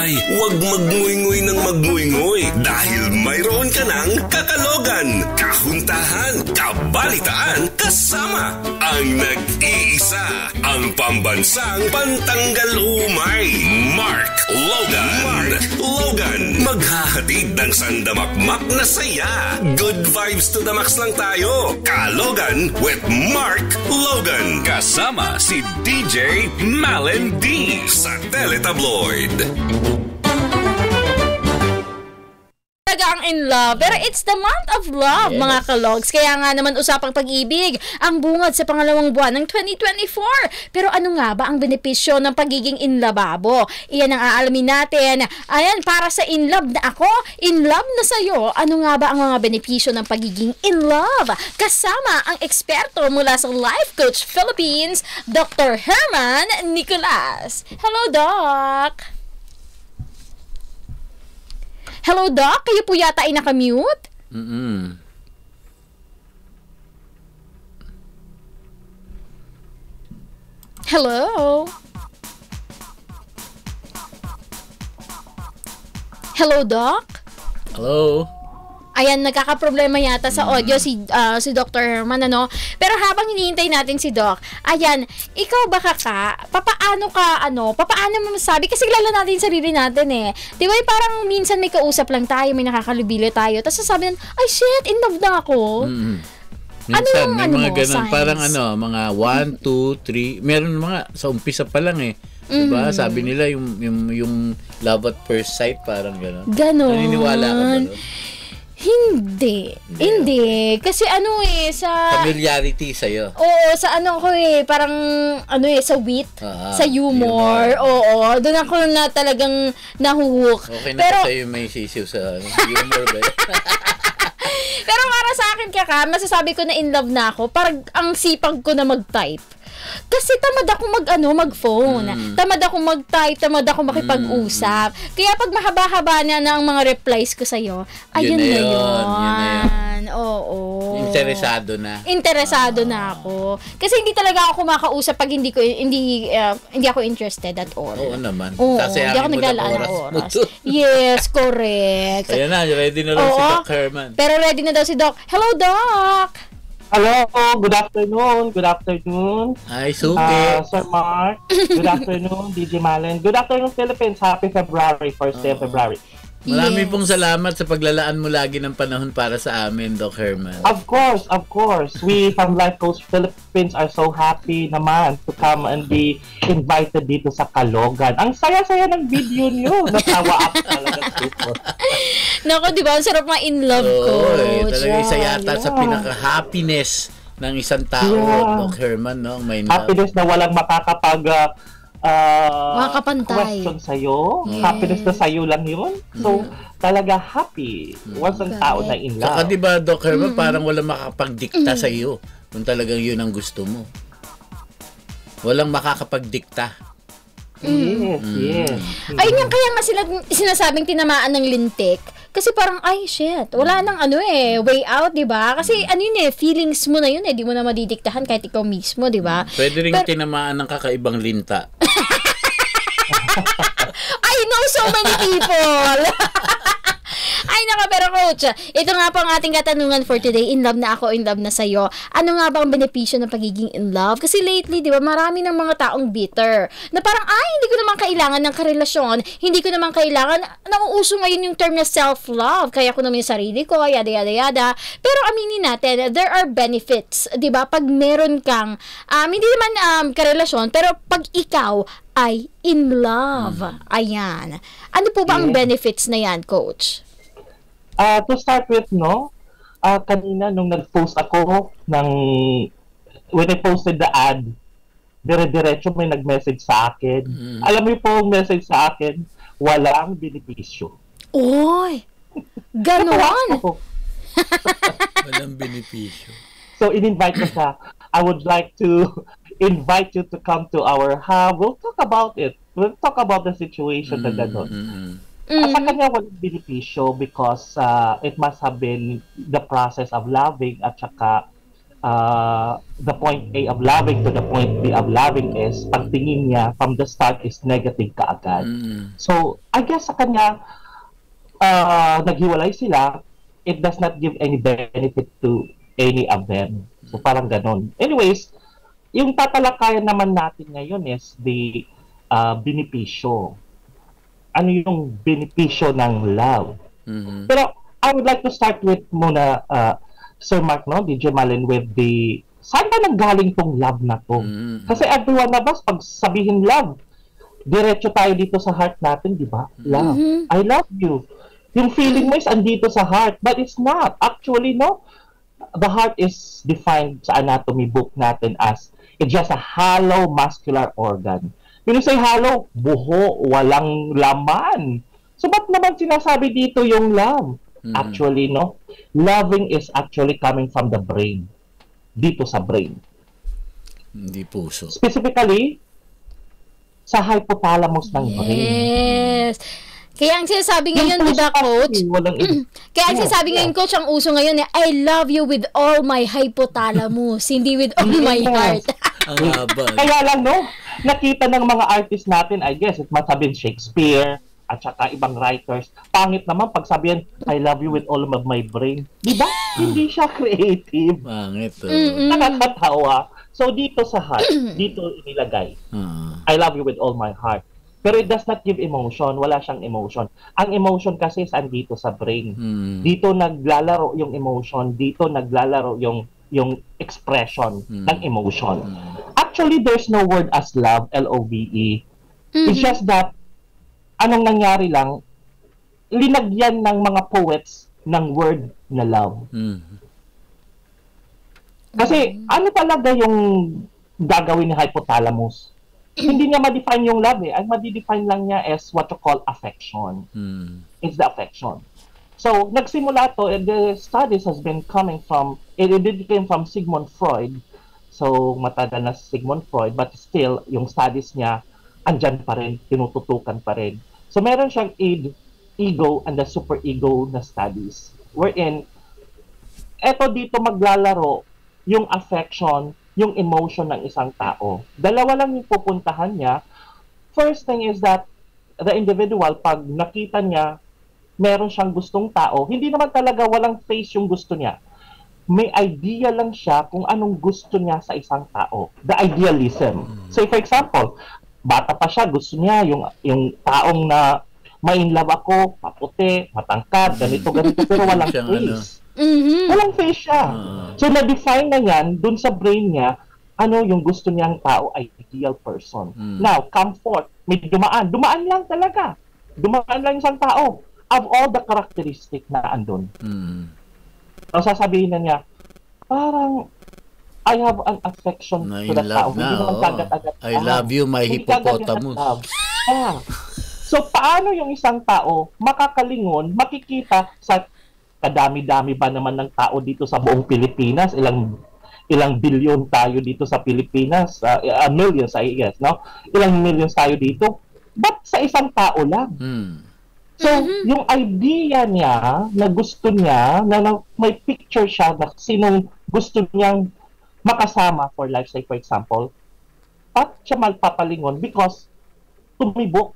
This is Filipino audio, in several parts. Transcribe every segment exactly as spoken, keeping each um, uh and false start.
buhay. Huwag magnguingoy ng magnguingoy dahil mayroon ka ng kakalogan, kahuntahan, kabalitaan, kasama ang nag-iisa, ang pambansang pantanggal umay, Mark Logan. Mark Logan, maghahatid ng sandamakmak na saya. Good vibes to the max lang tayo. Kalogan with Mark Logan. Kasama si D J Malen Dy sa Teletabloid. Ang in love, pero it's the month of love, yes, mga Kalogs. Kaya nga naman usapang pag-ibig ang bungad sa pangalawang buwan ng twenty twenty-four. Pero ano nga ba ang benepisyo ng pagiging in lababo? Iyan ang aalamin natin. Ayan, para sa in love na ako, in love na sa'yo, ano nga ba ang mga benepisyo ng pagiging in love? Kasama ang eksperto mula sa Life Coach Philippines, Doctor Herman Nicolas. Hello, Doc! Hello, Doc? Kayo po yata ay nakamute? Mm-mm. Hello? Hello, Doc? Hello? Ayan, nagkakaproblema yata sa audio si, uh, si Doctor Herman, ano? Pero habang hinihintay natin si Doc, ayan, ikaw ba, Kaka, papaano ka, ano, papaano mo masabi? Kasi kilala natin yung sarili natin, eh. Di ba, parang minsan may kausap lang tayo, may nakakalubilo tayo, tapos sabi natin, ay shit, in love na ako. Mm-hmm. Minsan, ano yung, may ano, mga ganun, science? Parang ano, mga one, two, three, meron mga, sa umpisa pa lang, eh. Diba? Mm. Sabi nila, yung, yung, yung love at first sight, parang ganun. Ganun. Naniniwala ka ba nun? Hindi. Yeah. Hindi. Kasi ano eh, sa... familiarity sa'yo. Oo, sa ano ko eh, parang ano eh, sa wit, ah, sa humor. humor. Oo, doon ako na talagang nahuhook. Okay na. Pero, pa sa'yo may sisiw sa humor ba? Pero para sa akin, Kaka, masasabi ko na in love na ako, parang ang sipag ko na mag-type. Kasi tamad ako mag ano, mag-phone. Mm. Tamad ako mag-type, tamad ako makipag-usap. Mm. Kaya pag mahaba-haba na ang mga replies ko sa'yo, ayun na yun. Yun na yun. Oo. Interesado na. Interesado oh. na ako. Kasi hindi talaga ako makausap pag hindi ko hindi uh, hindi ako interested at all. Oo naman. Oo, kasi hindi ako naglalaan ng oras. Yes, correct. Ayan na, ready na daw si Doc Herman. Pero ready na daw si Doc. Hello, Doc! Hello, good afternoon, good afternoon. Hi, Suki. Uh, Sir Mark, good afternoon, D J Malen. Good afternoon, Philippines. Happy February, first day of February. Marami yes. pong salamat sa paglalaan mo lagi ng panahon para sa amin, Doc Herman. Of course, of course. We from Life Coach Philippines are so happy naman to come and be invited dito sa Kalogan. Ang saya-saya ng video niyo. Natawa ako talaga dito. Nako, di ba? Ang sarap mga in love ko. Oh, eh, talaga yeah, isa yata yeah. sa pinaka-happiness ng isang tao, yeah. Doc Herman, no? May happiness na walang makakapag... Uh, Uh, question sa'yo. Yes. Happiness na sa'yo lang yun. So, mm. talaga happy. Once ang tao na in love. Saka diba, Doc Herman, mm. parang walang makakapagdikta mm. sa'yo kung talagang yun ang gusto mo. Walang makakapagdikta. Yes, mm. yes. Ayun nga, kaya nga sila sinasabing tinamaan ng lintik. Kasi parang, ay, shit, wala nang ano eh, way out, diba? Kasi ano yun eh, feelings mo na yun eh, di mo na madidiktahan kahit ikaw mismo, diba? Pwede rin But, tinamaan ng kakaibang linta. I know so many people! Ay, naka, pero coach, ito nga po ang ating katanungan for today. In love na ako, in love na sa'yo. Ano nga ba ang benepisyo ng pagiging in love? Kasi lately, di ba, marami ng mga taong bitter. Na parang, ay, hindi ko naman kailangan ng karelasyon. Hindi ko naman kailangan, nauuso ngayon yung term na self-love. Kaya ko naman yung sarili ko, yada, yada, yada. Pero aminin natin, there are benefits, di ba? Pag meron kang, um, hindi naman um, karelasyon, pero pag ikaw ay in love. Ayan. Ano po ba ang benefits na yan, coach? Uh, to start with, no, uh, kanina nung nag-post ako ng, when I posted the ad, dire-diretso may nag-message sa akin. Mm. Alam mo po ang message sa akin, walang benepisyo. Uy! Ganon! Walang benepisyo. So, in-invite ko siya. I would like to invite you to come to our hub. We'll talk about it. We'll talk about the situation mm, na ganon. Mm-hmm. Mm-hmm. At sa kanya walang benepisyo because uh, it must have been the process of loving at saka uh, the point A of loving to the point B of loving is, pagtingin niya from the start is negative kaagad. Mm. So, I guess sa kanya, uh, naghiwalay sila, it does not give any benefit to any of them. So, parang ganun. Anyways, yung tatalakayan naman natin ngayon is the uh, benepisyo. Ano yung benepisyo ng love? Mm-hmm. Pero, I would like to start with muna, uh, Sir Mark, no? D J Malen, with the, saan ba nanggaling tong love na to? Mm-hmm. Kasi everyone of us, pag sabihin love, diretso tayo dito sa heart natin, di ba? Love. Mm-hmm. I love you. Yung feeling mo is andito sa heart, but it's not. Actually, no, the heart is defined sa anatomy book natin as, it's just a hollow muscular organ. When you say hollow, buho, walang laman. So, ba't naman sinasabi dito yung love? Mm-hmm. Actually, no, loving is actually coming from the brain. Dito sa brain. Hindi puso. Specifically, sa hypothalamus ng yes. brain. Yes. Kaya ang sinasabi ngayon, di ba, Coach? Kaya ang sinasabi ngayon, Coach, ang uso ngayon, I love you with all my hypothalamus, hindi with all my heart. Kaya lang, no? Nakita ng mga artist natin, I guess, it must have been Shakespeare, at saka ibang writers. Pangit naman pag sabihin, I love you with all of my brain. Di ba? Hindi siya creative. Pangit. Nakakatawa. So, dito sa heart, dito inilagay. I love you with all my heart. Pero it does not give emotion. Wala siyang emotion. Ang emotion kasi is andito sa brain. Mm. Dito naglalaro yung emotion. Dito naglalaro yung yung expression mm. ng emotion. Actually, there's no word as love, L O V E. Mm-hmm. It's just that, anong nangyari lang, linagyan ng mga poets ng word na love. Mm-hmm. Kasi, ano talaga yung gagawin ni hypothalamus? Hindi niya ma-define yung love eh. Ang ma-define lang niya is what you call affection. Mm. It's the affection. So, nagsimula to, the studies has been coming from, it, it came from Sigmund Freud. So, matagal na Sigmund Freud, but still, yung studies niya, andyan pa rin, tinututukan pa rin. So, meron siyang id, ego and the superego na studies. Wherein, eto dito maglalaro yung affection, yung emotion ng isang tao. Dalawa lang yung pupuntahan niya. First thing is that the individual, pag nakita niya, meron siyang gustong tao, hindi naman talaga walang face yung gusto niya. May idea lang siya kung anong gusto niya sa isang tao. The idealism. So, for example, bata pa siya, gusto niya yung, yung taong na may in love ako, maputi, matangkad, ganito, ganito, pero walang face. Mm-hmm. Walang face siya. Uh, so, na-define na yan, dun sa brain niya, ano yung gusto niyang tao, ideal person. Mm. Now, come forth. May dumaan. Dumaan lang talaga. Dumaan lang isang tao. Of all the characteristic na andun. Mm. So, sasabihin na niya, parang, I have an affection na to that tao. Na, oh. agad-agad I agad. love you, my Hindi hippopotamus. Ah. So, paano yung isang tao makakalingon, makikita sa kadami-dami ba naman ng tao dito sa buong Pilipinas? Ilang ilang bilyon tayo dito sa Pilipinas? Uh, uh, millions, I guess, no? Ilang millions tayo dito? But sa isang tao lang. Hmm. So, mm-hmm. yung idea niya na gusto niya, na, na may picture siya na sinong gusto niyang makasama for life, say for example, at siya magpapalingon because tumibok.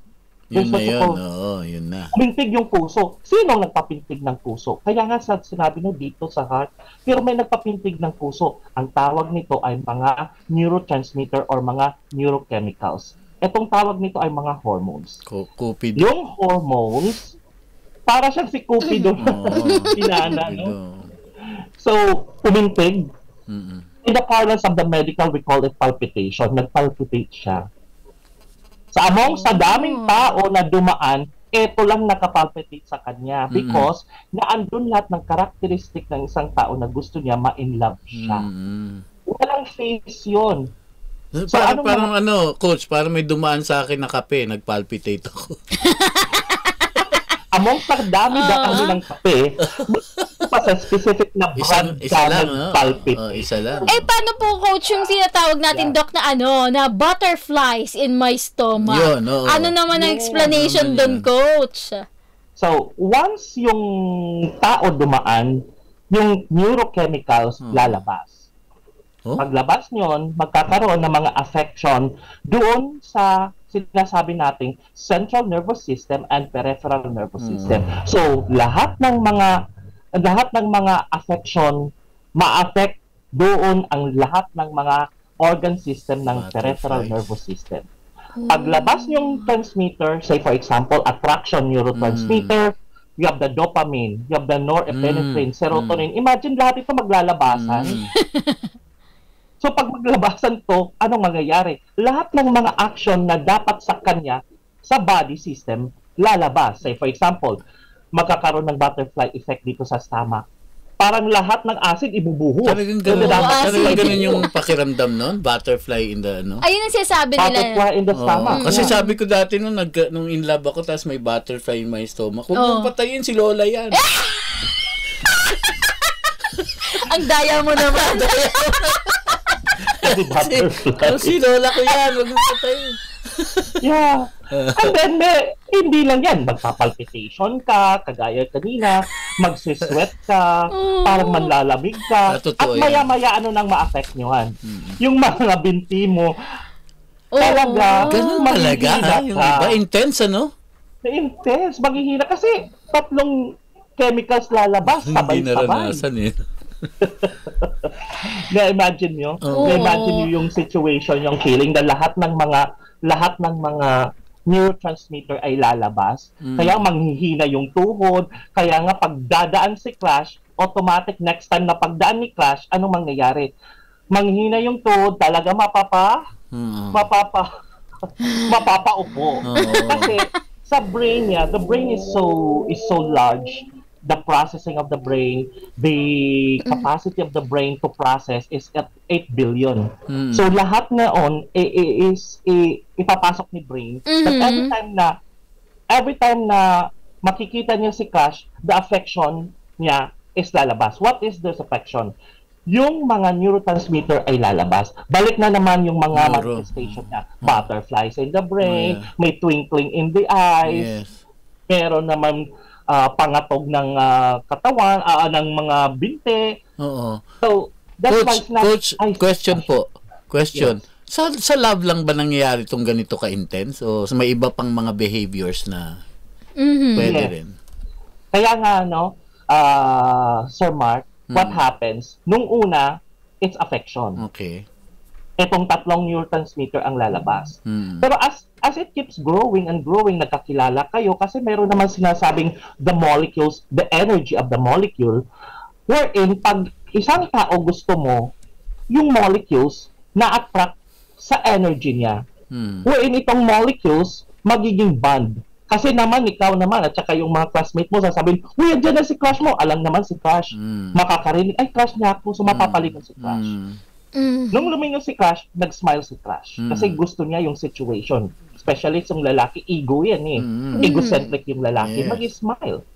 Yun na yun, oo, yun na. Pintig yung puso. Sino ang nagpapintig ng puso? Kaya nga sa sinabi mo dito sa heart, pero may nagpapintig ng puso. Ang tawag nito ay mga neurotransmitter or mga neurochemicals. Itong tawag nito ay mga hormones. Cupid. Yung hormones, para siyang si Cupido. Pinana, no? So, pumintig. Mm-mm. In the parlance of the medical, we call it palpitation. Nagpalpitate siya. Sa among sa daming tao na dumaan, ito lang nakapalpitate sa kanya because mm-hmm. naandun lahat ng karakteristik ng isang tao na gusto niya ma-inlove siya. Mm-hmm. Walang face yun. So, so, parang, parang man... ano, Coach, parang may dumaan sa akin na kape, nagpalpitate ako. Among sa dami dami uh-huh. ng kape, pa sa specific na brand ka nagpalpitate. Isa lang. Eh, paano po, Coach, yung sinatawag natin, yeah. Doc, na ano, na butterflies in my stomach? Yun, no, ano naman no, ang explanation doon, Coach? So, once yung tao dumaan, yung neurochemicals hmm. lalabas. Oh? Paglabas nyon, magkakaroon ng mga affection doon sa sinasabi nating central nervous system and peripheral nervous system. Hmm. So, lahat ng mga lahat ng mga affection ma-affect doon ang lahat ng mga organ system ng What peripheral advice. nervous system. Paglabas yung transmitter, say for example, attraction neurotransmitter, mm. you have the dopamine, you have the norepinephrine, mm. serotonin. Mm. Imagine lahat ito maglalabasan. Mm. So pag maglabasan to, anong mangyayari? Lahat ng mga action na dapat sa kanya, sa body system, lalabas. Say for example, magkakaroon ng butterfly effect dito sa stomach. Parang lahat ng acid ibubuhos. Talagang ganun, talagang ganun yung pakiramdam nun? Butterfly in the ano? Ayun ang sinasabi nila. Butterfly in the stomach. Oh, kasi yeah. sabi ko dati nung, nag, nung in love ako, tapos may butterfly in my stomach. Huwag oh. mong patayin si Lola yan. Ang daya mo naman. Daya mo naman. Kasi butterfly. Si, si Lola ko yan, huwag mong patayin. Yeah. And then, may, hindi lang yan. Magpapalpitation ka, kagaya kanina, magsisweat ka, mm. parang manlalamig ka. At maya-maya ano nang ma-affect nyo yan. Mm. Yung mga binti mo, oh, talaga, ganun talaga, ha? Yung iba, intense, ano? Intense, maghihila. Kasi tatlong chemicals lalabas, sabay-sabay. Hindi naranasan eh. Na-imagine nyo? Oh. Na-imagine nyo yung situation, yung feeling na lahat ng mga lahat ng mga neurotransmitter ay lalabas. Mm. Kaya manghihina yung tuhod. Kaya nga pagdadaan si Clash, automatic next time na pagdaan ni Clash, anong mangyayari? Manghihina yung tuhod, talaga mapapa, mm. mapapa, mapapaupo. Oh. Kasi sa brain niya, the brain is so, is so large. The processing of the brain, the capacity of the brain to process is at eight billion. Mm. So lahat na on e, e, is e, ipapasok ni brain. Mm -hmm. But every time na every time na makikita niya si Cash, the affection niya is lalabas. What is this affection? Yung mga neurotransmitter ay lalabas. Balik na naman yung mga Neuro. manifestation niya. Oh. Butterflies in the brain, oh, yeah. may twinkling in the eyes, yes. meron naman Uh, pangatog ng uh, katawan, uh, ng mga binte. Oo. So, that's Coach, not... Coach, Ay, question gosh. po. Question. Yes. Sa, sa love lang ba nangyayari itong ganito ka-intense? O may iba pang mga behaviors na mm-hmm. pwede yes. rin? Kaya nga, no, uh, Sir Mark, hmm. what happens? Nung una, it's affection. Okay. Itong tatlong neurotransmitter ang lalabas. Hmm. Pero as As it keeps growing and growing, nagkakilala kayo kasi meron naman sinasabing the molecules, the energy of the molecule, wherein pag isang tao gusto mo, yung molecules na-attract sa energy niya. Hmm. Wherein itong molecules magiging bond. Kasi naman, ikaw naman, at saka yung mga classmate mo, sasabihin, uy, andyan na si crush mo, alam naman si crush. Hmm. Makakarinig, ay, crush niya ako, so mapapalitan si crush. Hmm. Mm. Nung lumingo si Crash, nag-smile si Crash. Mm. Kasi gusto niya yung situation. Especially yung lalaki, ego yan eh. Mm. Egocentric yung lalaki. Yes. Mag-smile.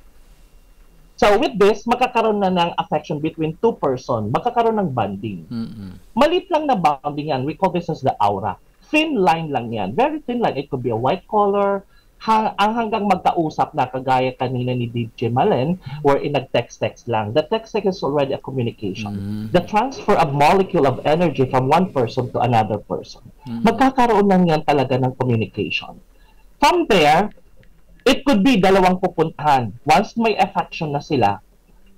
So with this, magkakaroon na ng affection between two person. Magkakaroon ng bonding. Mm-mm. Malit lang na bonding yan. We call this as the aura. Thin line lang yan. Very thin line. It could be a white collar. Hang hanggang magkausap na kagaya kanina ni D J Malen or in nag-text-text lang. The text-text is already a communication. Mm -hmm. The transfer of molecule of energy from one person to another person. Mm -hmm. Magkakaroon lang yan talaga ng communication. From there, it could be dalawang pupuntahan. Once may affection na sila,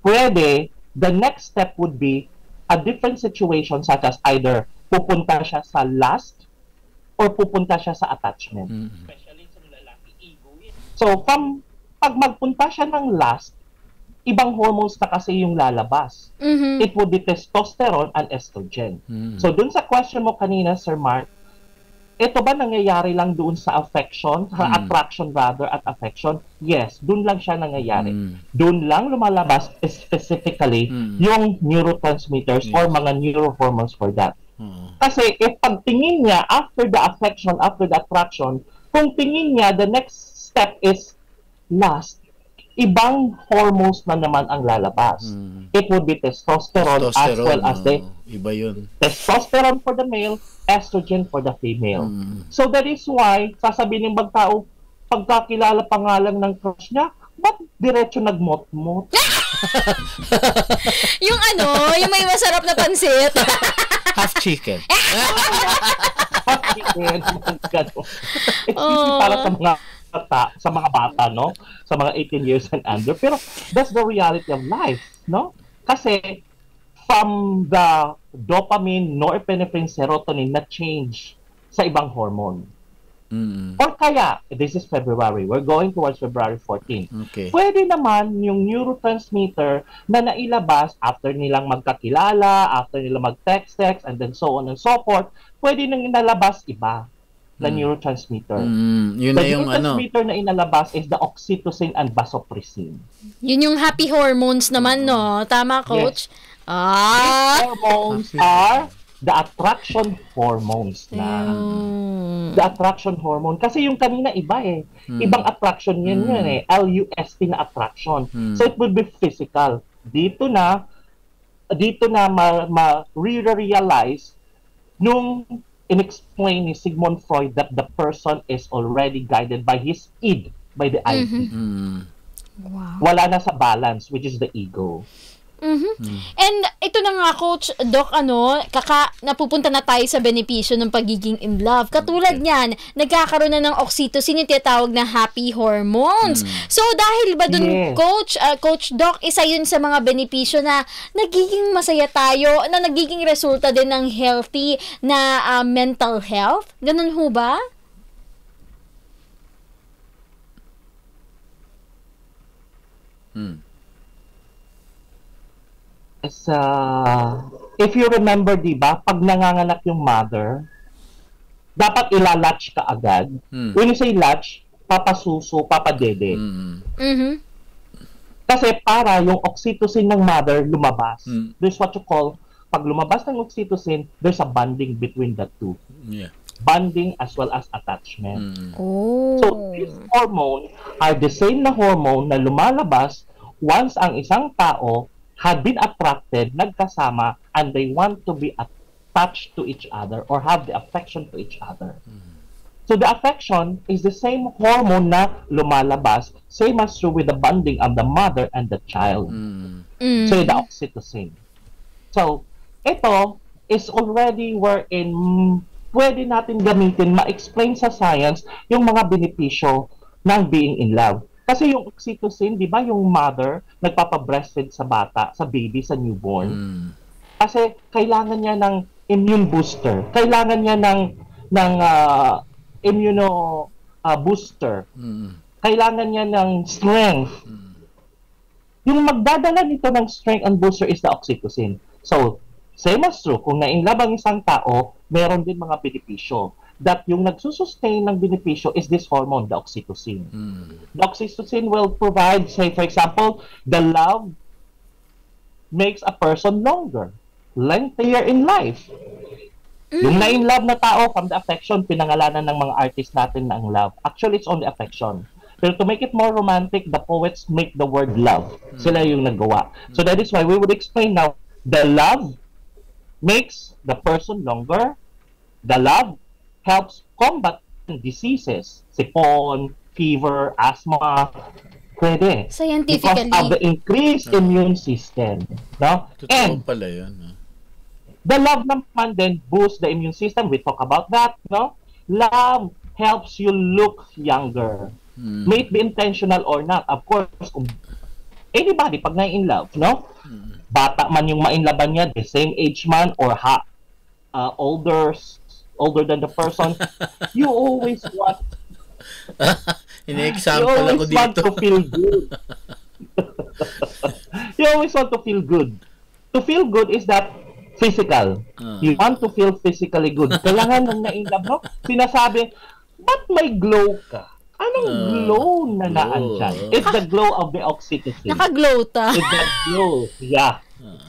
pwede, the next step would be a different situation such as either pupunta siya sa lust or pupunta siya sa attachment. Mm -hmm. So, from, pag magpunta siya ng last, ibang hormones na kasi yung lalabas. Mm-hmm. It would be testosterone and estrogen. Mm-hmm. So, dun sa question mo kanina, Sir Mark, ito ba nangyayari lang doon sa affection, mm-hmm. attraction rather, at affection? Yes, dun lang siya nangyayari. Mm-hmm. Dun lang lumalabas specifically mm-hmm. yung neurotransmitters yes. or mga neurohormones for that. Mm-hmm. Kasi, if pagtingin niya after the affection, after the attraction, kung tingin niya, the next step is last. Ibang hormones na naman ang lalabas. Mm. It would be testosterone, testosterone as well as the iba yun. Testosterone for the male, estrogen for the female. Mm. So that is why, sasabihin ng bagtao, pagkakilala pangalan ng crush niya, ba't diretso nagmot-mot? Yung ano, yung may masarap na pansit. half chicken. Half chicken. Para sa mga bata, sa mga bata, no? Sa mga eighteen years and under. Pero that's the reality of life, no? Kasi from the dopamine, norepinephrine, serotonin na change sa ibang hormone. Mm. Or kaya, this is February, we're going towards February fourteenth. Okay. Pwede naman yung neurotransmitter na nailabas after nilang magkakilala, after nilang mag-text-text, and then so on and so forth, pwede nang inalabas iba na mm. neurotransmitter. Mm. Yun na yung neurotransmitter ano. Na inalabas is the oxytocin and vasopressin. Yun yung happy hormones naman, no? Tama, Coach? Yes. Ah! These hormones are the attraction hormones na. Mm. The attraction hormone. Kasi yung kanina iba eh. Mm. Ibang attraction yun mm. yun eh. L U S T na attraction. Mm. So it will be physical. Dito na, dito na ma-re-realize ma nung inexplain ni Sigmund Freud that the person is already guided by his id, by the id. Mm-hmm. Mm. Wow. Wala na sa balance, which is the ego. Mm-hmm. Mm. And ito na nga, Coach Doc, ano, kaka, napupunta na tayo sa benepisyo ng pagiging in love. Katulad niyan, nagkakaroon na ng oxytocin, yung tinatawag na happy hormones. Mm. So dahil ba dun, yes. Coach uh, Coach Doc, isa yun sa mga benepisyo na nagiging masaya tayo, na nagiging resulta din ng healthy na uh, mental health? Ganun ho ba? Hmm. So, if you remember, di ba, pag nanganganak yung mother, dapat ilalatch ka agad. Hmm. When you say latch, papasuso, papadede. Hmm. Mm-hmm. Kasi para yung oxytocin ng mother lumabas. Hmm. There's what you call, pag lumabas ng oxytocin, there's a bonding between the two. Yeah. Bonding as well as attachment. Hmm. Oh. So, these hormones are the same na hormone na lumalabas once ang isang tao had been attracted, nagkasama, and they want to be attached to each other or have the affection to each other. Mm-hmm. So the affection is the same hormone na lumalabas, same as true with the bonding of the mother and the child. Mm-hmm. So the oxytocin. So ito is already wherein pwede natin gamitin, ma-explain sa science yung mga benepisyo ng being in love. Kasi yung oxytocin, di ba, yung mother, nagpapabreastfeed sa bata, sa baby, sa newborn. Mm. Kasi kailangan niya ng immune booster. Kailangan niya ng, ng uh, immuno uh, booster. Mm. Kailangan niya ng strength. Mm. Yung magdadala nito ng strength and booster is the oxytocin. So, same as true, kung na-inlove ang isang tao, meron din mga benepisyo. That yung nagsusustain ng benepisyo is this hormone, the oxytocin. Mm. The oxytocin will provide, say for example, the love makes a person longer, lengthier in life. Mm. Yung na-in-love na tao from the affection, pinangalanan ng mga artists natin ng love. Actually, it's only affection. Pero to make it more romantic, the poets make the word love. Mm. Sila yung nagawa. Mm. So that is why we would explain now, the love makes the person longer, the love helps combat diseases, sipon, fever, asthma, pwede. Scientifically. Because of the increased uh, immune system. No? And pala yun, no? The love naman then boosts the immune system. We talk about that. No? Love helps you look younger. Mm. May it be intentional or not. Of course, kung anybody, pag na-inlove, no? Mm. Bata man yung mainlaban niya, the same age man or ha, uh, older older than the person, you always want Ine-example ako dito. You always want to feel good. You always want to feel good. To feel good is that physical. Uh. You want to feel physically good. Kaya nga nung nailab, no? Sinasabi, ba't may glow ka? Anong uh, glow na naan dyan? It's the glow of the oxytocin. Naka-glow ta. It's the glow. Yeah. Uh.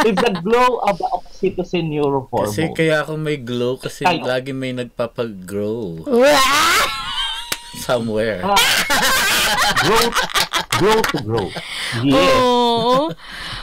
With the glow of the oxytocin neurohormone. Kasi kaya ako may glow kasi Kayo. lagi may nagpapag-grow. Somewhere. Ah. Grow, grow to grow. Yes. Oh.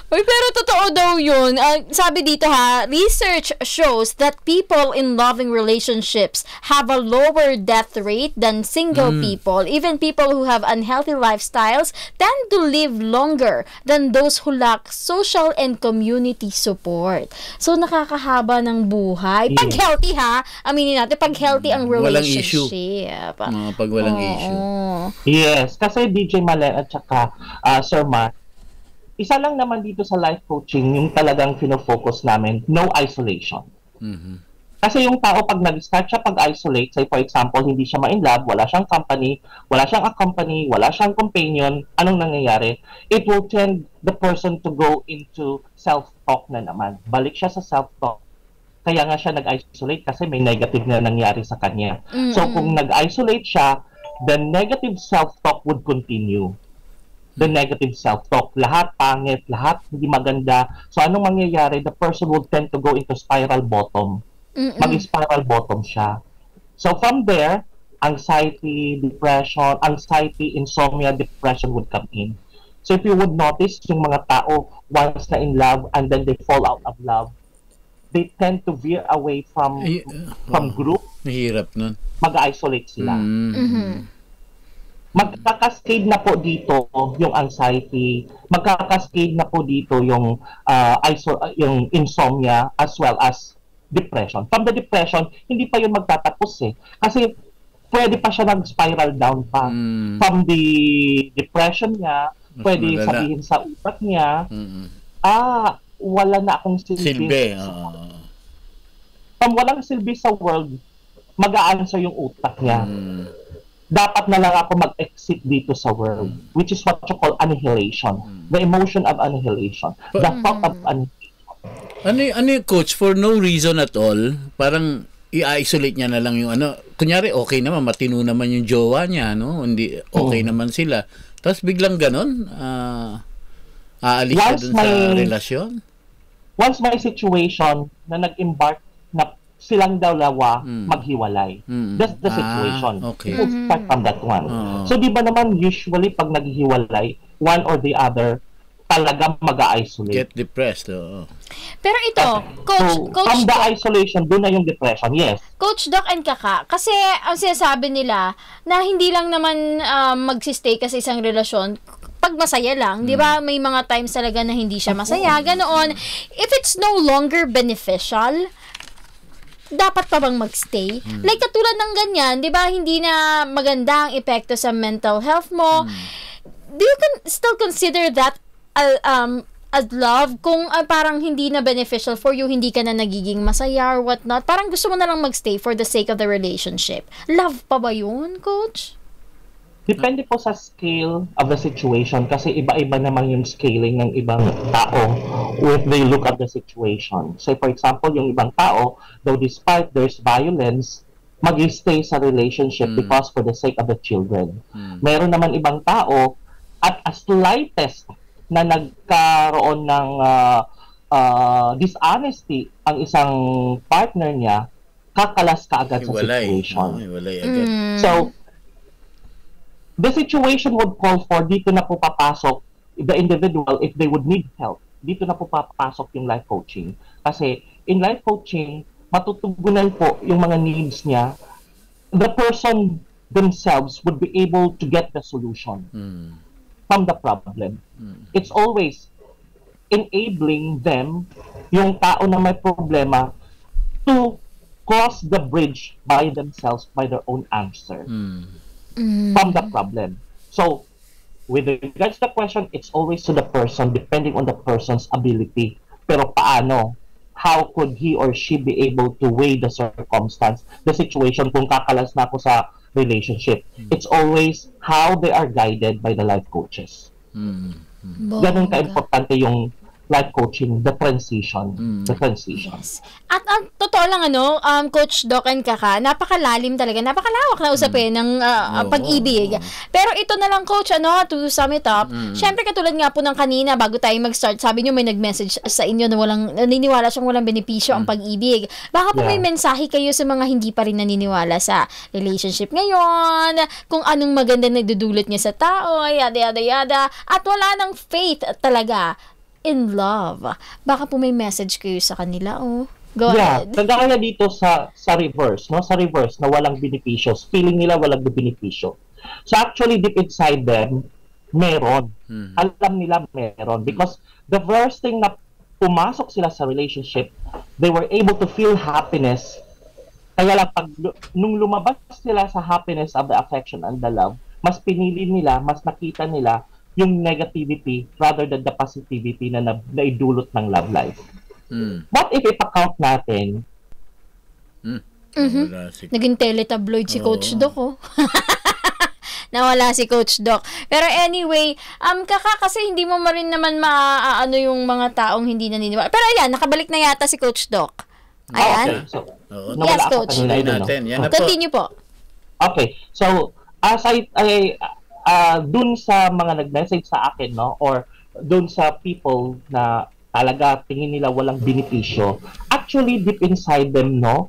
Uy, pero totoo daw yun. Uh, sabi dito ha, research shows that people in loving relationships have a lower death rate than single mm. people. Even people who have unhealthy lifestyles tend to live longer than those who lack social and community support. So, nakakahaba ng buhay. Pag healthy ha, aminin natin, pag healthy ang relationship. Walang issue. No, pag walang oh, issue. Oh. Yes, kasi D J Malen at saka uh, Sir Mark, isa lang naman dito sa life coaching yung talagang fino-focus namin, no isolation. Mm-hmm. Kasi yung tao pag nag-start siya pag-isolate, say for example, hindi siya ma-inlove, wala siyang company, wala siyang company, wala siyang companion, anong nangyayari? It will tend the person to go into self-talk na naman. Balik siya sa self-talk. Kaya nga siya nag-isolate kasi may negative na nangyari sa kanya. Mm-hmm. So kung nag-isolate siya, the negative self-talk would continue. The negative self-talk. Lahat pangit, lahat hindi maganda. So, anong mangyayari? The person will tend to go into spiral bottom. Mm-mm. Mag-spiral bottom siya. So, from there, anxiety, depression, anxiety, insomnia, depression would come in. So, if you would notice, yung mga tao, once na in love and then they fall out of love, they tend to veer away from Ay, uh, from group. Mahirap nun. Mag-isolate sila. Mm-hmm. Magkakascade na po dito yung anxiety, magkakascade na po dito yung uh, iso yung insomnia as well as depression. From the depression, hindi pa yun magtatapos eh. Kasi pwede pa siya nag-spiral down pa. Mm. From the depression niya, mas pwede madala sabihin sa utak niya, mm-hmm. ah, wala na akong silbi. Silbi, uh... From walang silbi sa world, mag-a-answer yung utak niya. Mm. Dapat na lang ako mag-exit dito sa world, mm. which is what you call annihilation. Mm. The emotion of annihilation. Pa the thought of annihilation. Ano, ano yung coach, for no reason at all, parang i-isolate niya na lang yung ano, kunyari okay naman, matino naman yung jowa niya, no? Hindi, okay mm. naman sila. Tapos biglang ganun, uh, aalis ka dun sa relasyon? Once may situation na nag-embark na silang dalawa mm. maghiwalay. Mm. That's the situation. Ah, okay. We'll start from that one. Oh. So, di ba naman usually pag naghiwalay, one or the other, talaga mag-isolate. Get depressed. Oh. Pero ito, Coach, so, Coach from the isolation, doon na yung depression. Yes. Coach, Doc, and Kaka, kasi ang sinasabi nila na hindi lang naman uh, magsistay kasi isang relasyon, pag masaya lang, di ba? May mga times talaga na hindi siya masaya. Ganoon. If it's no longer beneficial, dapat pa bang magstay? Mm. Like katulad ng ganyan, 'di ba? Hindi na maganda ang epekto sa mental health mo. Mm. Do you can still consider that uh, um as love kung uh, parang hindi na beneficial for you, hindi ka na nagiging masaya or what not? Parang gusto mo na lang magstay for the sake of the relationship. Love pa ba 'yun, coach? Depende po sa scale of the situation kasi iba-iba naman yung scaling ng ibang tao when they look at the situation. So, for example, yung ibang tao, though despite there's violence, mag-stay sa relationship mm. because for the sake of the children. Mm. Meron naman ibang tao at as slightest na nagkaroon ng uh, uh, dishonesty ang isang partner niya, kakalas ka agad iwalay. Sa situation. Oh, iwalay agad. Mm. So, the situation would call for, dito na po papasok the individual if they would need help. Dito na po papasok yung life coaching. Kasi in life coaching, matutugunan po yung mga needs niya. The person themselves would be able to get the solution mm. from the problem. Mm. It's always enabling them, yung tao na may problema, to cross the bridge by themselves, by their own answer. Mm. From the problem. So, with regards to the question, it's always to the person, depending on the person's ability. Pero paano? How could he or she be able to weigh the circumstance, the situation, kung kakalas na ako sa relationship? Mm. It's always how they are guided by the life coaches. Mm. Mm. Ganun ka-importante yung life coaching, the transition, mm. the transition. Yes. At ang um, totoo lang ano, um, Coach, Doc, and Kaka, napakalalim talaga, napakalawak na usapin mm. ng uh, oh, pag-ibig. Oh, oh. Pero ito na lang, Coach, ano, to sum it up, mm. syempre katulad nga po ng kanina, bago tayo mag-start, sabi nyo may nag-message sa inyo na walang, naniniwala siyang walang benepisyo mm. ang pag-ibig. Baka po yeah. may mensahe kayo sa mga hindi pa rin naniniwala sa relationship ngayon, kung anong maganda na dudulot niya sa tao, yada, yada, yada, at wala ng faith talaga in love. Baka po may message kayo sa kanila, oh. Go yeah, ahead. Tanda ka na dito sa, sa reverse, no? Sa reverse, na walang beneficios. Feeling nila walang beneficio. So actually, deep inside them, meron. Hmm. Alam nila meron. Because the first thing na pumasok sila sa relationship, they were able to feel happiness. Kaya lang, pag, nung lumabas sila sa happiness of the affection and the love, mas pinili nila, mas nakita nila yung negativity rather than the positivity na naidulot ng love life. Mm. But if ipakount natin, mm. mm-hmm. si... naging teletabloid si oh. Coach Doc, oh. Nawala si Coach Doc. Pero anyway, um, Kaka, kasi hindi mo marin naman maaano yung mga taong hindi naniniwala. Pero ayan, nakabalik na yata si Coach Doc. Ayan. Okay. So, oh, yes, Coach. Kanina, no? Natin. Yan na continue po. po. Okay. So, as I, I uh, dun sa mga nag-message sa akin, no? Or dun sa people na talaga tingin nila walang benepisyo, actually, deep inside them, no?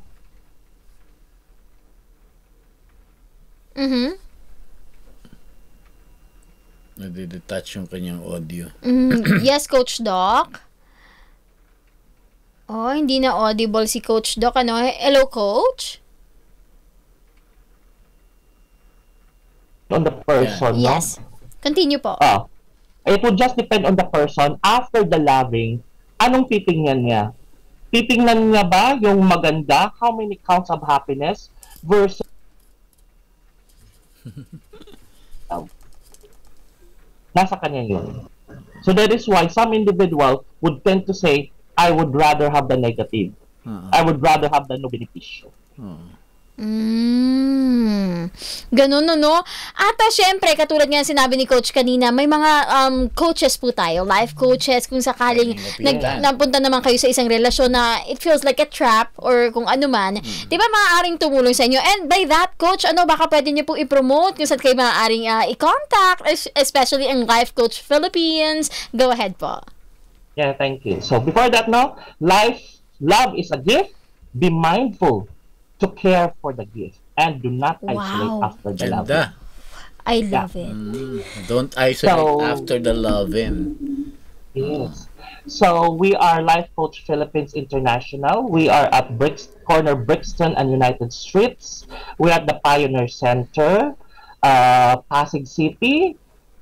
Mm-hmm. Nadidetach yung kanyang audio. Mm-hmm. Yes, Coach Doc. Oh, hindi na audible si Coach Doc, ano? Hello, Coach? On the person, yeah. No? Yes. Continue po. Oh. It would just depend on the person. After the loving, anong titingnan niya? Titingnan niya ba yung maganda? How many counts of happiness? Versus... oh. Nasa kanya yun. So that is why some individual would tend to say, I would rather have the negative. Uh -huh. I would rather have the no beneficio. Uh -huh. Mm. Ganun, no, no? At uh, syempre, katulad nga sinabi ni Coach kanina, may mga um, coaches po tayo, life coaches, kung sakaling nag, napunta naman kayo sa isang relasyon na it feels like a trap or kung ano man, mm-hmm. Di ba maaaring tumulong sa inyo? And by that, Coach, ano, baka pwede nyo po i-promote kung saan kayo maaaring uh, i-contact, especially ang Life Coach Philippines. Go ahead po. Yeah, thank you. So before that, no, life, love is a gift. Be mindful to care for the gift and do not isolate wow. after the love. I love yeah. it. Mm, don't isolate so, after the loving. Yes. So we are Life Coach Philippines International. We are at Brix Corner, Brixton and United Streets. We're at the Pioneer Center, uh, Pasig City,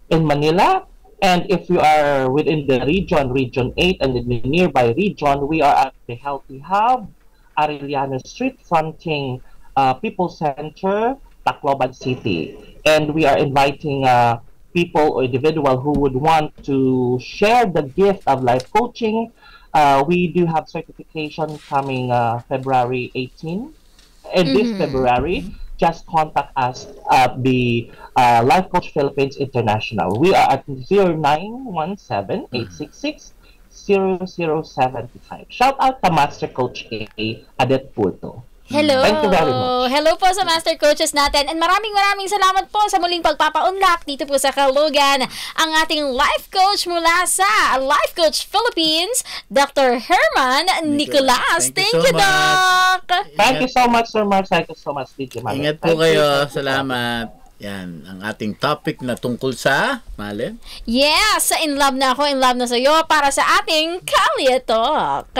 in Manila. And if you are within the region, Region eight, and in the nearby region, we are at the Healthy Hub, Arellano Street, fronting uh, People Center, Tacloban City. And we are inviting uh, people or individual who would want to share the gift of life coaching. Uh, we do have certification coming uh, February eighteenth. And this mm-hmm. February, just contact us at the uh, Life Coach Philippines International. We are at zero nine one seven, eight six six, zero zero seven five. Shout out to Master Coach A. Adetpoto. Hello. Thank you very much. Hello po sa Master Coaches natin. And maraming maraming salamat po sa muling pagpapa-unlock dito po sa Kalogan. Ang ating life coach mula sa Life Coach Philippines, Doctor Herman Nicolas. Thank, Thank you, so you Doc. Thank you so much, Sir Mark. Thank you so much, D J Malen. Ingat po Thank kayo. You. Salamat. Yan, ang ating topic na tungkol sa, Malen? Yes, sa in love na ako, in love na sa'yo para sa ating Kalye Talk.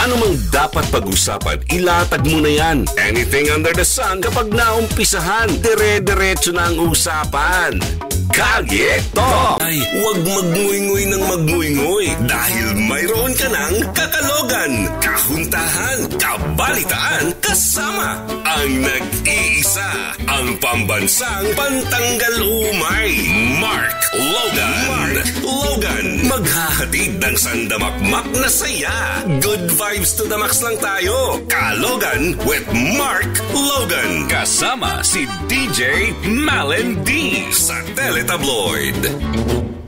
Ano mang dapat pag-usapan, ilatag mo na yan. Anything under the sun, kapag naumpisahan, dire-diretso na ang usapan. Kalye Talk! Ay, huwag magnguingoy ng magnguingoy dahil mayroon ka ng kakalogan, kahuntahan, kabalitaan, kasama ang nag-iisa, ang pambansang pantanggal umay, Mark Logan. Mark Logan, maghahatid ng sandamakmak na saya. Good vibes. Vibes to the max lang tayo. Kalogan with Mark Logan. Kasama si D J Malen Dy sa Teletabloid.